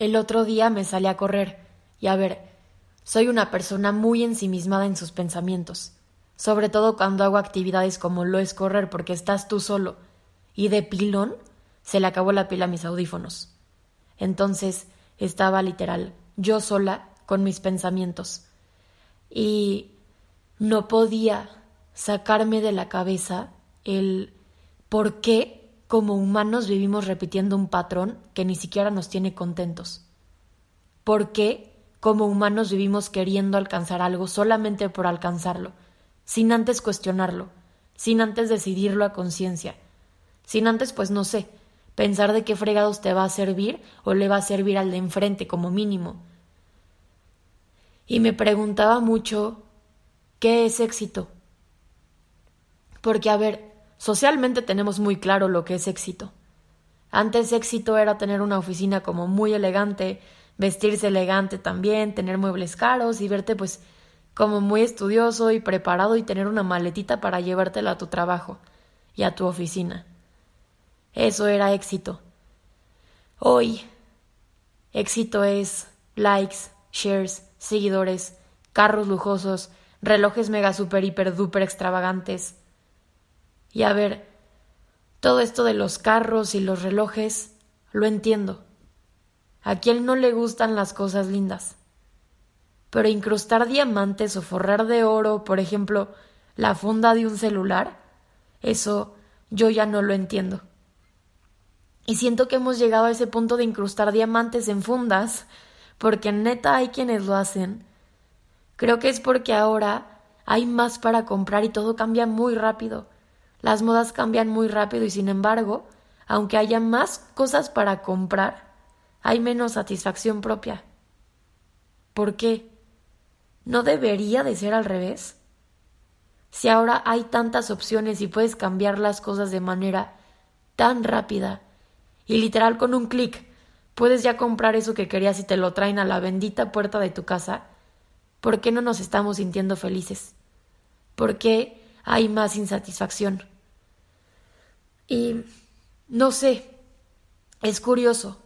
El otro día me salí a correr y a ver, soy una persona muy ensimismada en sus pensamientos, sobre todo cuando hago actividades como lo es correr porque estás tú solo y de pilón se le acabó la pila a mis audífonos. Entonces estaba literal yo sola con mis pensamientos y no podía sacarme de la cabeza el por qué como humanos vivimos repitiendo un patrón que ni siquiera nos tiene contentos. ¿Por qué como humanos vivimos queriendo alcanzar algo solamente por alcanzarlo, sin antes cuestionarlo, sin antes decidirlo a conciencia, sin antes, pues no sé, pensar de qué fregados te va a servir o le va a servir al de enfrente como mínimo? Y me preguntaba mucho, ¿qué es éxito? Porque, a ver, socialmente tenemos muy claro lo que es éxito. Antes éxito era tener una oficina como muy elegante, vestirse elegante también, tener muebles caros y verte pues como muy estudioso y preparado y tener una maletita para llevártela a tu trabajo y a tu oficina. Eso era éxito. Hoy, éxito es likes, shares, seguidores, carros lujosos, relojes mega super hiper duper extravagantes. Y a ver, todo esto de los carros y los relojes, lo entiendo. ¿A quién no le gustan las cosas lindas? Pero incrustar diamantes o forrar de oro, por ejemplo, la funda de un celular, eso yo ya no lo entiendo. Y siento que hemos llegado a ese punto de incrustar diamantes en fundas, porque neta hay quienes lo hacen. Creo que es porque ahora hay más para comprar y todo cambia muy rápido. Las modas cambian muy rápido y sin embargo, aunque haya más cosas para comprar, hay menos satisfacción propia. ¿Por qué? ¿No debería de ser al revés? Si ahora hay tantas opciones y puedes cambiar las cosas de manera tan rápida y literal con un clic, puedes ya comprar eso que querías y te lo traen a la bendita puerta de tu casa, ¿por qué no nos estamos sintiendo felices? ¿Por qué hay más insatisfacción? Y no sé, es curioso.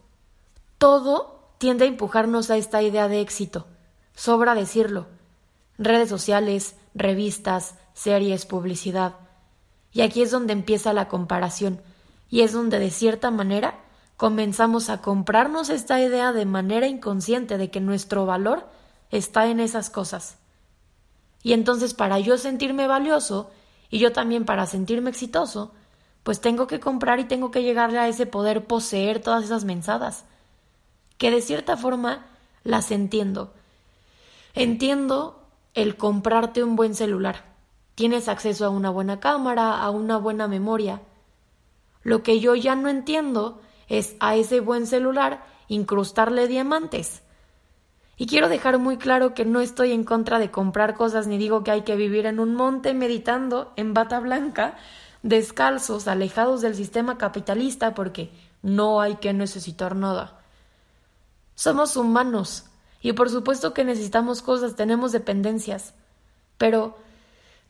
Todo tiende a empujarnos a esta idea de éxito. Sobra decirlo. Redes sociales, revistas, series, publicidad. Y aquí es donde empieza la comparación. Y es donde de cierta manera comenzamos a comprarnos esta idea de manera inconsciente de que nuestro valor está en esas cosas. Y entonces para yo sentirme valioso y yo también para sentirme exitoso, pues tengo que comprar y tengo que llegarle a ese poder poseer todas esas mensadas, que de cierta forma las entiendo. Entiendo el comprarte un buen celular. Tienes acceso a una buena cámara, a una buena memoria. Lo que yo ya no entiendo es a ese buen celular incrustarle diamantes. Y quiero dejar muy claro que no estoy en contra de comprar cosas ni digo que hay que vivir en un monte meditando en bata blanca, descalzos, alejados del sistema capitalista porque no hay que necesitar nada. Somos humanos y por supuesto que necesitamos cosas, tenemos dependencias, pero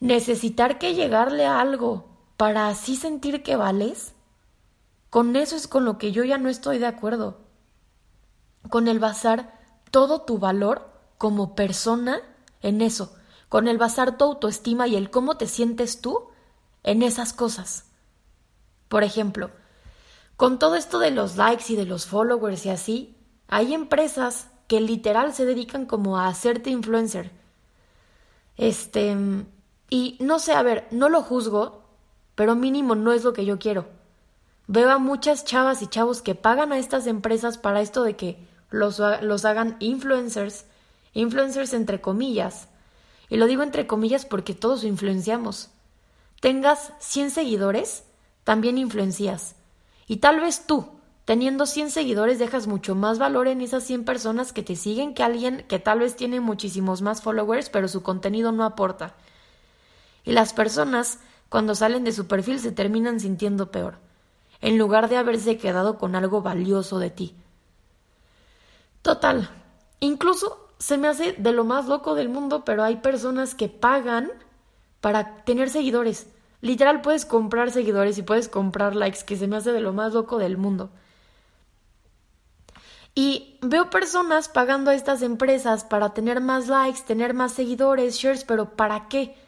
necesitar que llegarle a algo para así sentir que vales, con eso es con lo que yo ya no estoy de acuerdo. Con el bazar todo tu valor como persona en eso, con el basar tu autoestima y el cómo te sientes tú en esas cosas. Por ejemplo, con todo esto de los likes y de los followers y así, hay empresas que literal se dedican como a hacerte influencer. Y no sé, a ver, no lo juzgo, pero mínimo no es lo que yo quiero. Veo a muchas chavas y chavos que pagan a estas empresas para esto de que los hagan influencers entre comillas, y lo digo entre comillas porque todos influenciamos. Tengas 100 seguidores, también influencias, y tal vez tú, teniendo 100 seguidores, dejas mucho más valor en esas 100 personas que te siguen que alguien que tal vez tiene muchísimos más followers, pero su contenido no aporta. Y las personas, cuando salen de su perfil, se terminan sintiendo peor, en lugar de haberse quedado con algo valioso de ti. Total, incluso se me hace de lo más loco del mundo, pero hay personas que pagan para tener seguidores. Literal puedes comprar seguidores y puedes comprar likes, que se me hace de lo más loco del mundo. Y veo personas pagando a estas empresas para tener más likes, tener más seguidores, shares, pero ¿para qué?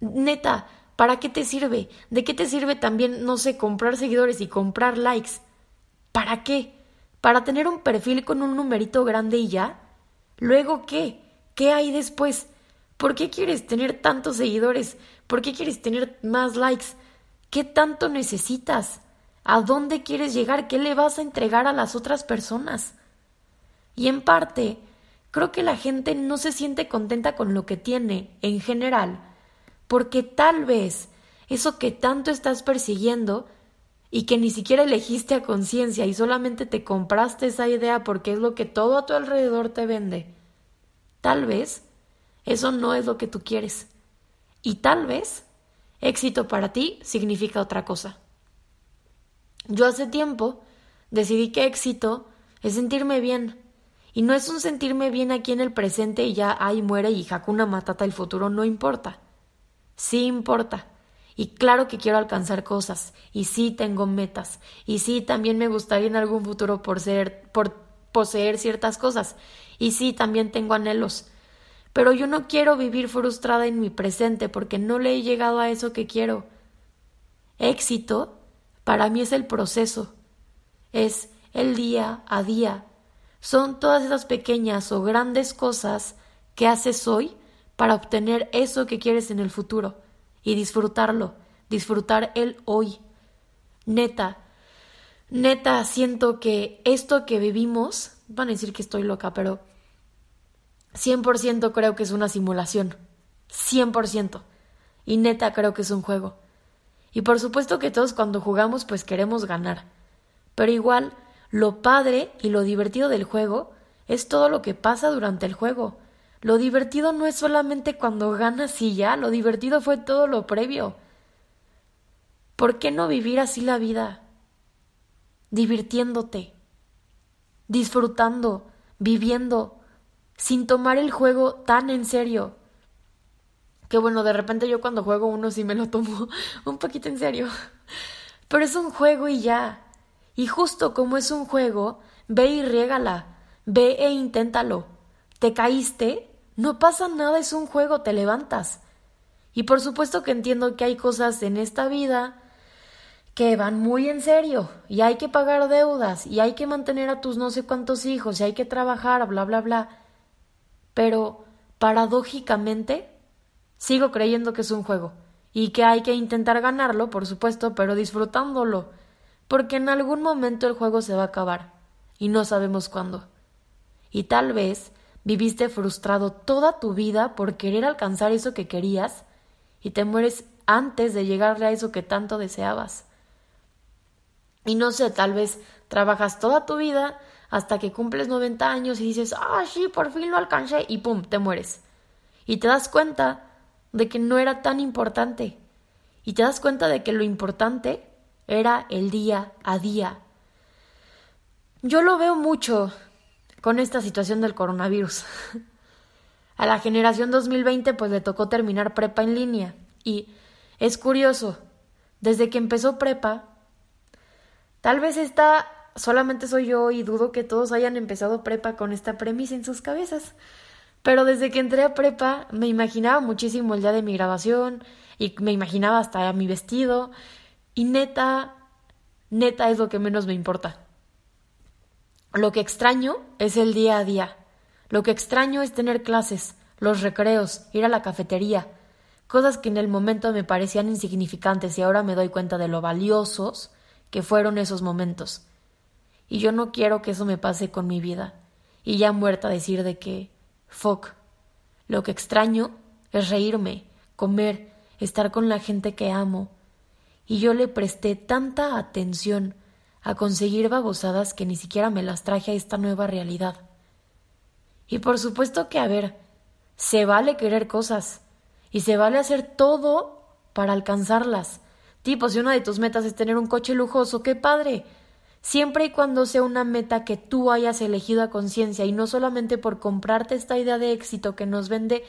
Neta, ¿para qué te sirve? ¿De qué te sirve también, no sé, comprar seguidores y comprar likes? ¿Para qué? ¿Para tener un perfil con un numerito grande y ya? ¿Luego qué? ¿Qué hay después? ¿Por qué quieres tener tantos seguidores? ¿Por qué quieres tener más likes? ¿Qué tanto necesitas? ¿A dónde quieres llegar? ¿Qué le vas a entregar a las otras personas? Y en parte, creo que la gente no se siente contenta con lo que tiene, en general, porque tal vez eso que tanto estás persiguiendo y que ni siquiera elegiste a conciencia y solamente te compraste esa idea porque es lo que todo a tu alrededor te vende, tal vez eso no es lo que tú quieres. Y tal vez éxito para ti significa otra cosa. Yo hace tiempo decidí que éxito es sentirme bien. Y no es un sentirme bien aquí en el presente y ya, ay, muere y Hakuna Matata, el futuro no importa. Sí importa. Y claro que quiero alcanzar cosas. Y sí tengo metas. Y sí también me gustaría en algún futuro por poseer ciertas cosas. Y sí también tengo anhelos. Pero yo no quiero vivir frustrada en mi presente porque no le he llegado a eso que quiero. Éxito para mí es el proceso, es el día a día. Son todas esas pequeñas o grandes cosas que haces hoy para obtener eso que quieres en el futuro y disfrutarlo, disfrutar el hoy. Neta, siento que esto que vivimos, van a decir que estoy loca, pero 100% creo que es una simulación, 100%, y neta creo que es un juego. Y por supuesto que todos cuando jugamos pues queremos ganar, pero igual lo padre y lo divertido del juego es todo lo que pasa durante el juego. Lo divertido no es solamente cuando ganas y ya, lo divertido fue todo lo previo. ¿Por qué no vivir así la vida? Divirtiéndote, disfrutando, viviendo, sin tomar el juego tan en serio. Que bueno, de repente yo cuando juego uno sí me lo tomo un poquito en serio. Pero es un juego y ya. Y justo como es un juego, ve y riégala. Ve e inténtalo. ¿Te caíste? No pasa nada, es un juego, te levantas. Y por supuesto que entiendo que hay cosas en esta vida que van muy en serio. Y hay que pagar deudas. Y hay que mantener a tus no sé cuántos hijos. Y hay que trabajar, bla, bla, bla. Pero, paradójicamente, sigo creyendo que es un juego y que hay que intentar ganarlo, por supuesto, pero disfrutándolo, porque en algún momento el juego se va a acabar y no sabemos cuándo. Y tal vez viviste frustrado toda tu vida por querer alcanzar eso que querías y te mueres antes de llegarle a eso que tanto deseabas. Y no sé, tal vez trabajas toda tu vida hasta que cumples 90 años y dices, ah, sí, por fin lo alcancé, y pum, te mueres. Y te das cuenta de que no era tan importante. Y te das cuenta de que lo importante era el día a día. Yo lo veo mucho con esta situación del coronavirus. A la generación 2020 pues le tocó terminar prepa en línea. Y es curioso, desde que empezó prepa, tal vez esta solamente soy yo y dudo que todos hayan empezado prepa con esta premisa en sus cabezas. Pero desde que entré a prepa me imaginaba muchísimo el día de mi grabación y me imaginaba hasta mi vestido y neta es lo que menos me importa. Lo que extraño es el día a día. Lo que extraño es tener clases, los recreos, ir a la cafetería, cosas que en el momento me parecían insignificantes y ahora me doy cuenta de lo valiosos que fueron esos momentos. Y yo no quiero que eso me pase con mi vida y ya muerta decir de que fuck, lo que extraño es reírme, comer, estar con la gente que amo. Y yo le presté tanta atención a conseguir babosadas que ni siquiera me las traje a esta nueva realidad. Y por supuesto que, a ver, se vale querer cosas y se vale hacer todo para alcanzarlas. Tipo, si una de tus metas es tener un coche lujoso, ¡qué padre! Siempre y cuando sea una meta que tú hayas elegido a conciencia y no solamente por comprarte esta idea de éxito que nos vende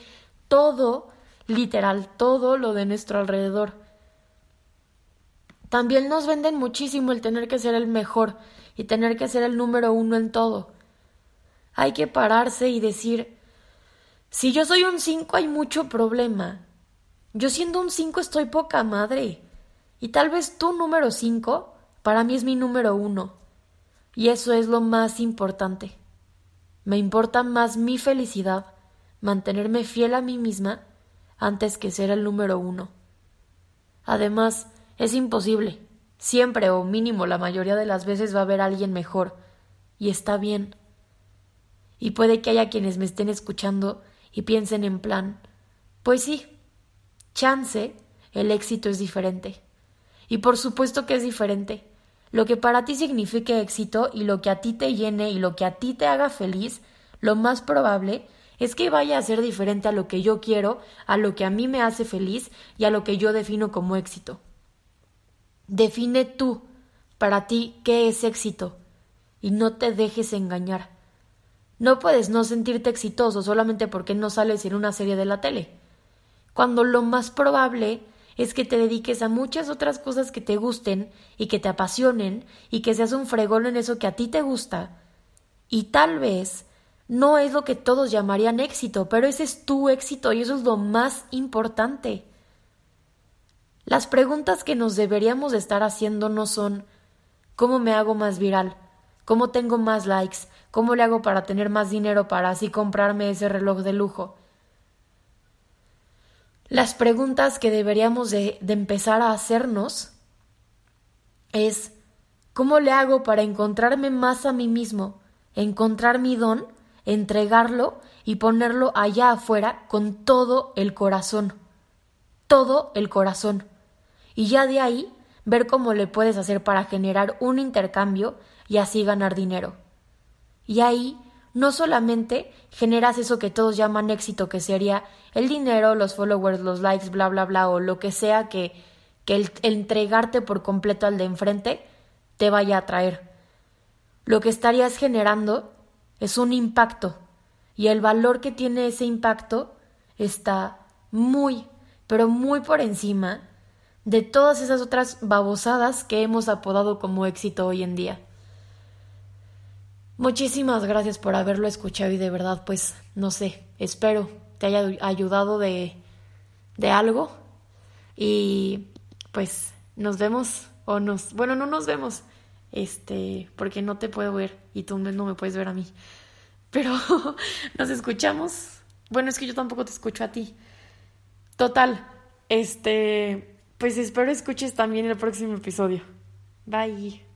todo, literal, todo lo de nuestro alrededor. También nos venden muchísimo el tener que ser el mejor y tener que ser el número uno en todo. Hay que pararse y decir, si yo soy un 5 hay mucho problema. Yo siendo un 5 estoy poca madre. Y tal vez tu número 5 para mí es mi número 1. Y eso es lo más importante. Me importa más mi felicidad, mantenerme fiel a mí misma, antes que ser el número 1. Además, es imposible. Siempre o mínimo la mayoría de las veces va a haber alguien mejor. Y está bien. Y puede que haya quienes me estén escuchando y piensen en plan, pues sí, chance, el éxito es diferente. Y por supuesto que es diferente. Lo que para ti signifique éxito y lo que a ti te llene y lo que a ti te haga feliz, lo más probable es que vaya a ser diferente a lo que yo quiero, a lo que a mí me hace feliz y a lo que yo defino como éxito. Define tú, para ti, qué es éxito y no te dejes engañar. No puedes no sentirte exitoso solamente porque no sales en una serie de la tele, cuando lo más probable es que te dediques a muchas otras cosas que te gusten y que te apasionen y que seas un fregón en eso que a ti te gusta. Y tal vez no es lo que todos llamarían éxito, pero ese es tu éxito y eso es lo más importante. Las preguntas que nos deberíamos estar haciendo no son ¿cómo me hago más viral? ¿Cómo tengo más likes? ¿Cómo le hago para tener más dinero para así comprarme ese reloj de lujo? Las preguntas que deberíamos de empezar a hacernos es ¿cómo le hago para encontrarme más a mí mismo, encontrar mi don, entregarlo y ponerlo allá afuera con todo el corazón, y ya de ahí ver cómo le puedes hacer para generar un intercambio y así ganar dinero? Y ahí no solamente generas eso que todos llaman éxito, que sería el dinero, los followers, los likes, bla, bla, bla, o lo que sea que el entregarte por completo al de enfrente te vaya a traer. Lo que estarías generando es un impacto, y el valor que tiene ese impacto está muy, pero muy por encima de todas esas otras babosadas que hemos apodado como éxito hoy en día. Muchísimas gracias por haberlo escuchado y de verdad, pues, no sé, espero te haya ayudado de algo y pues nos vemos bueno, no nos vemos, porque no te puedo ver y tú no me puedes ver a mí, pero nos escuchamos. Bueno, es que yo tampoco te escucho a ti. Total, pues espero escuches también el próximo episodio. Bye.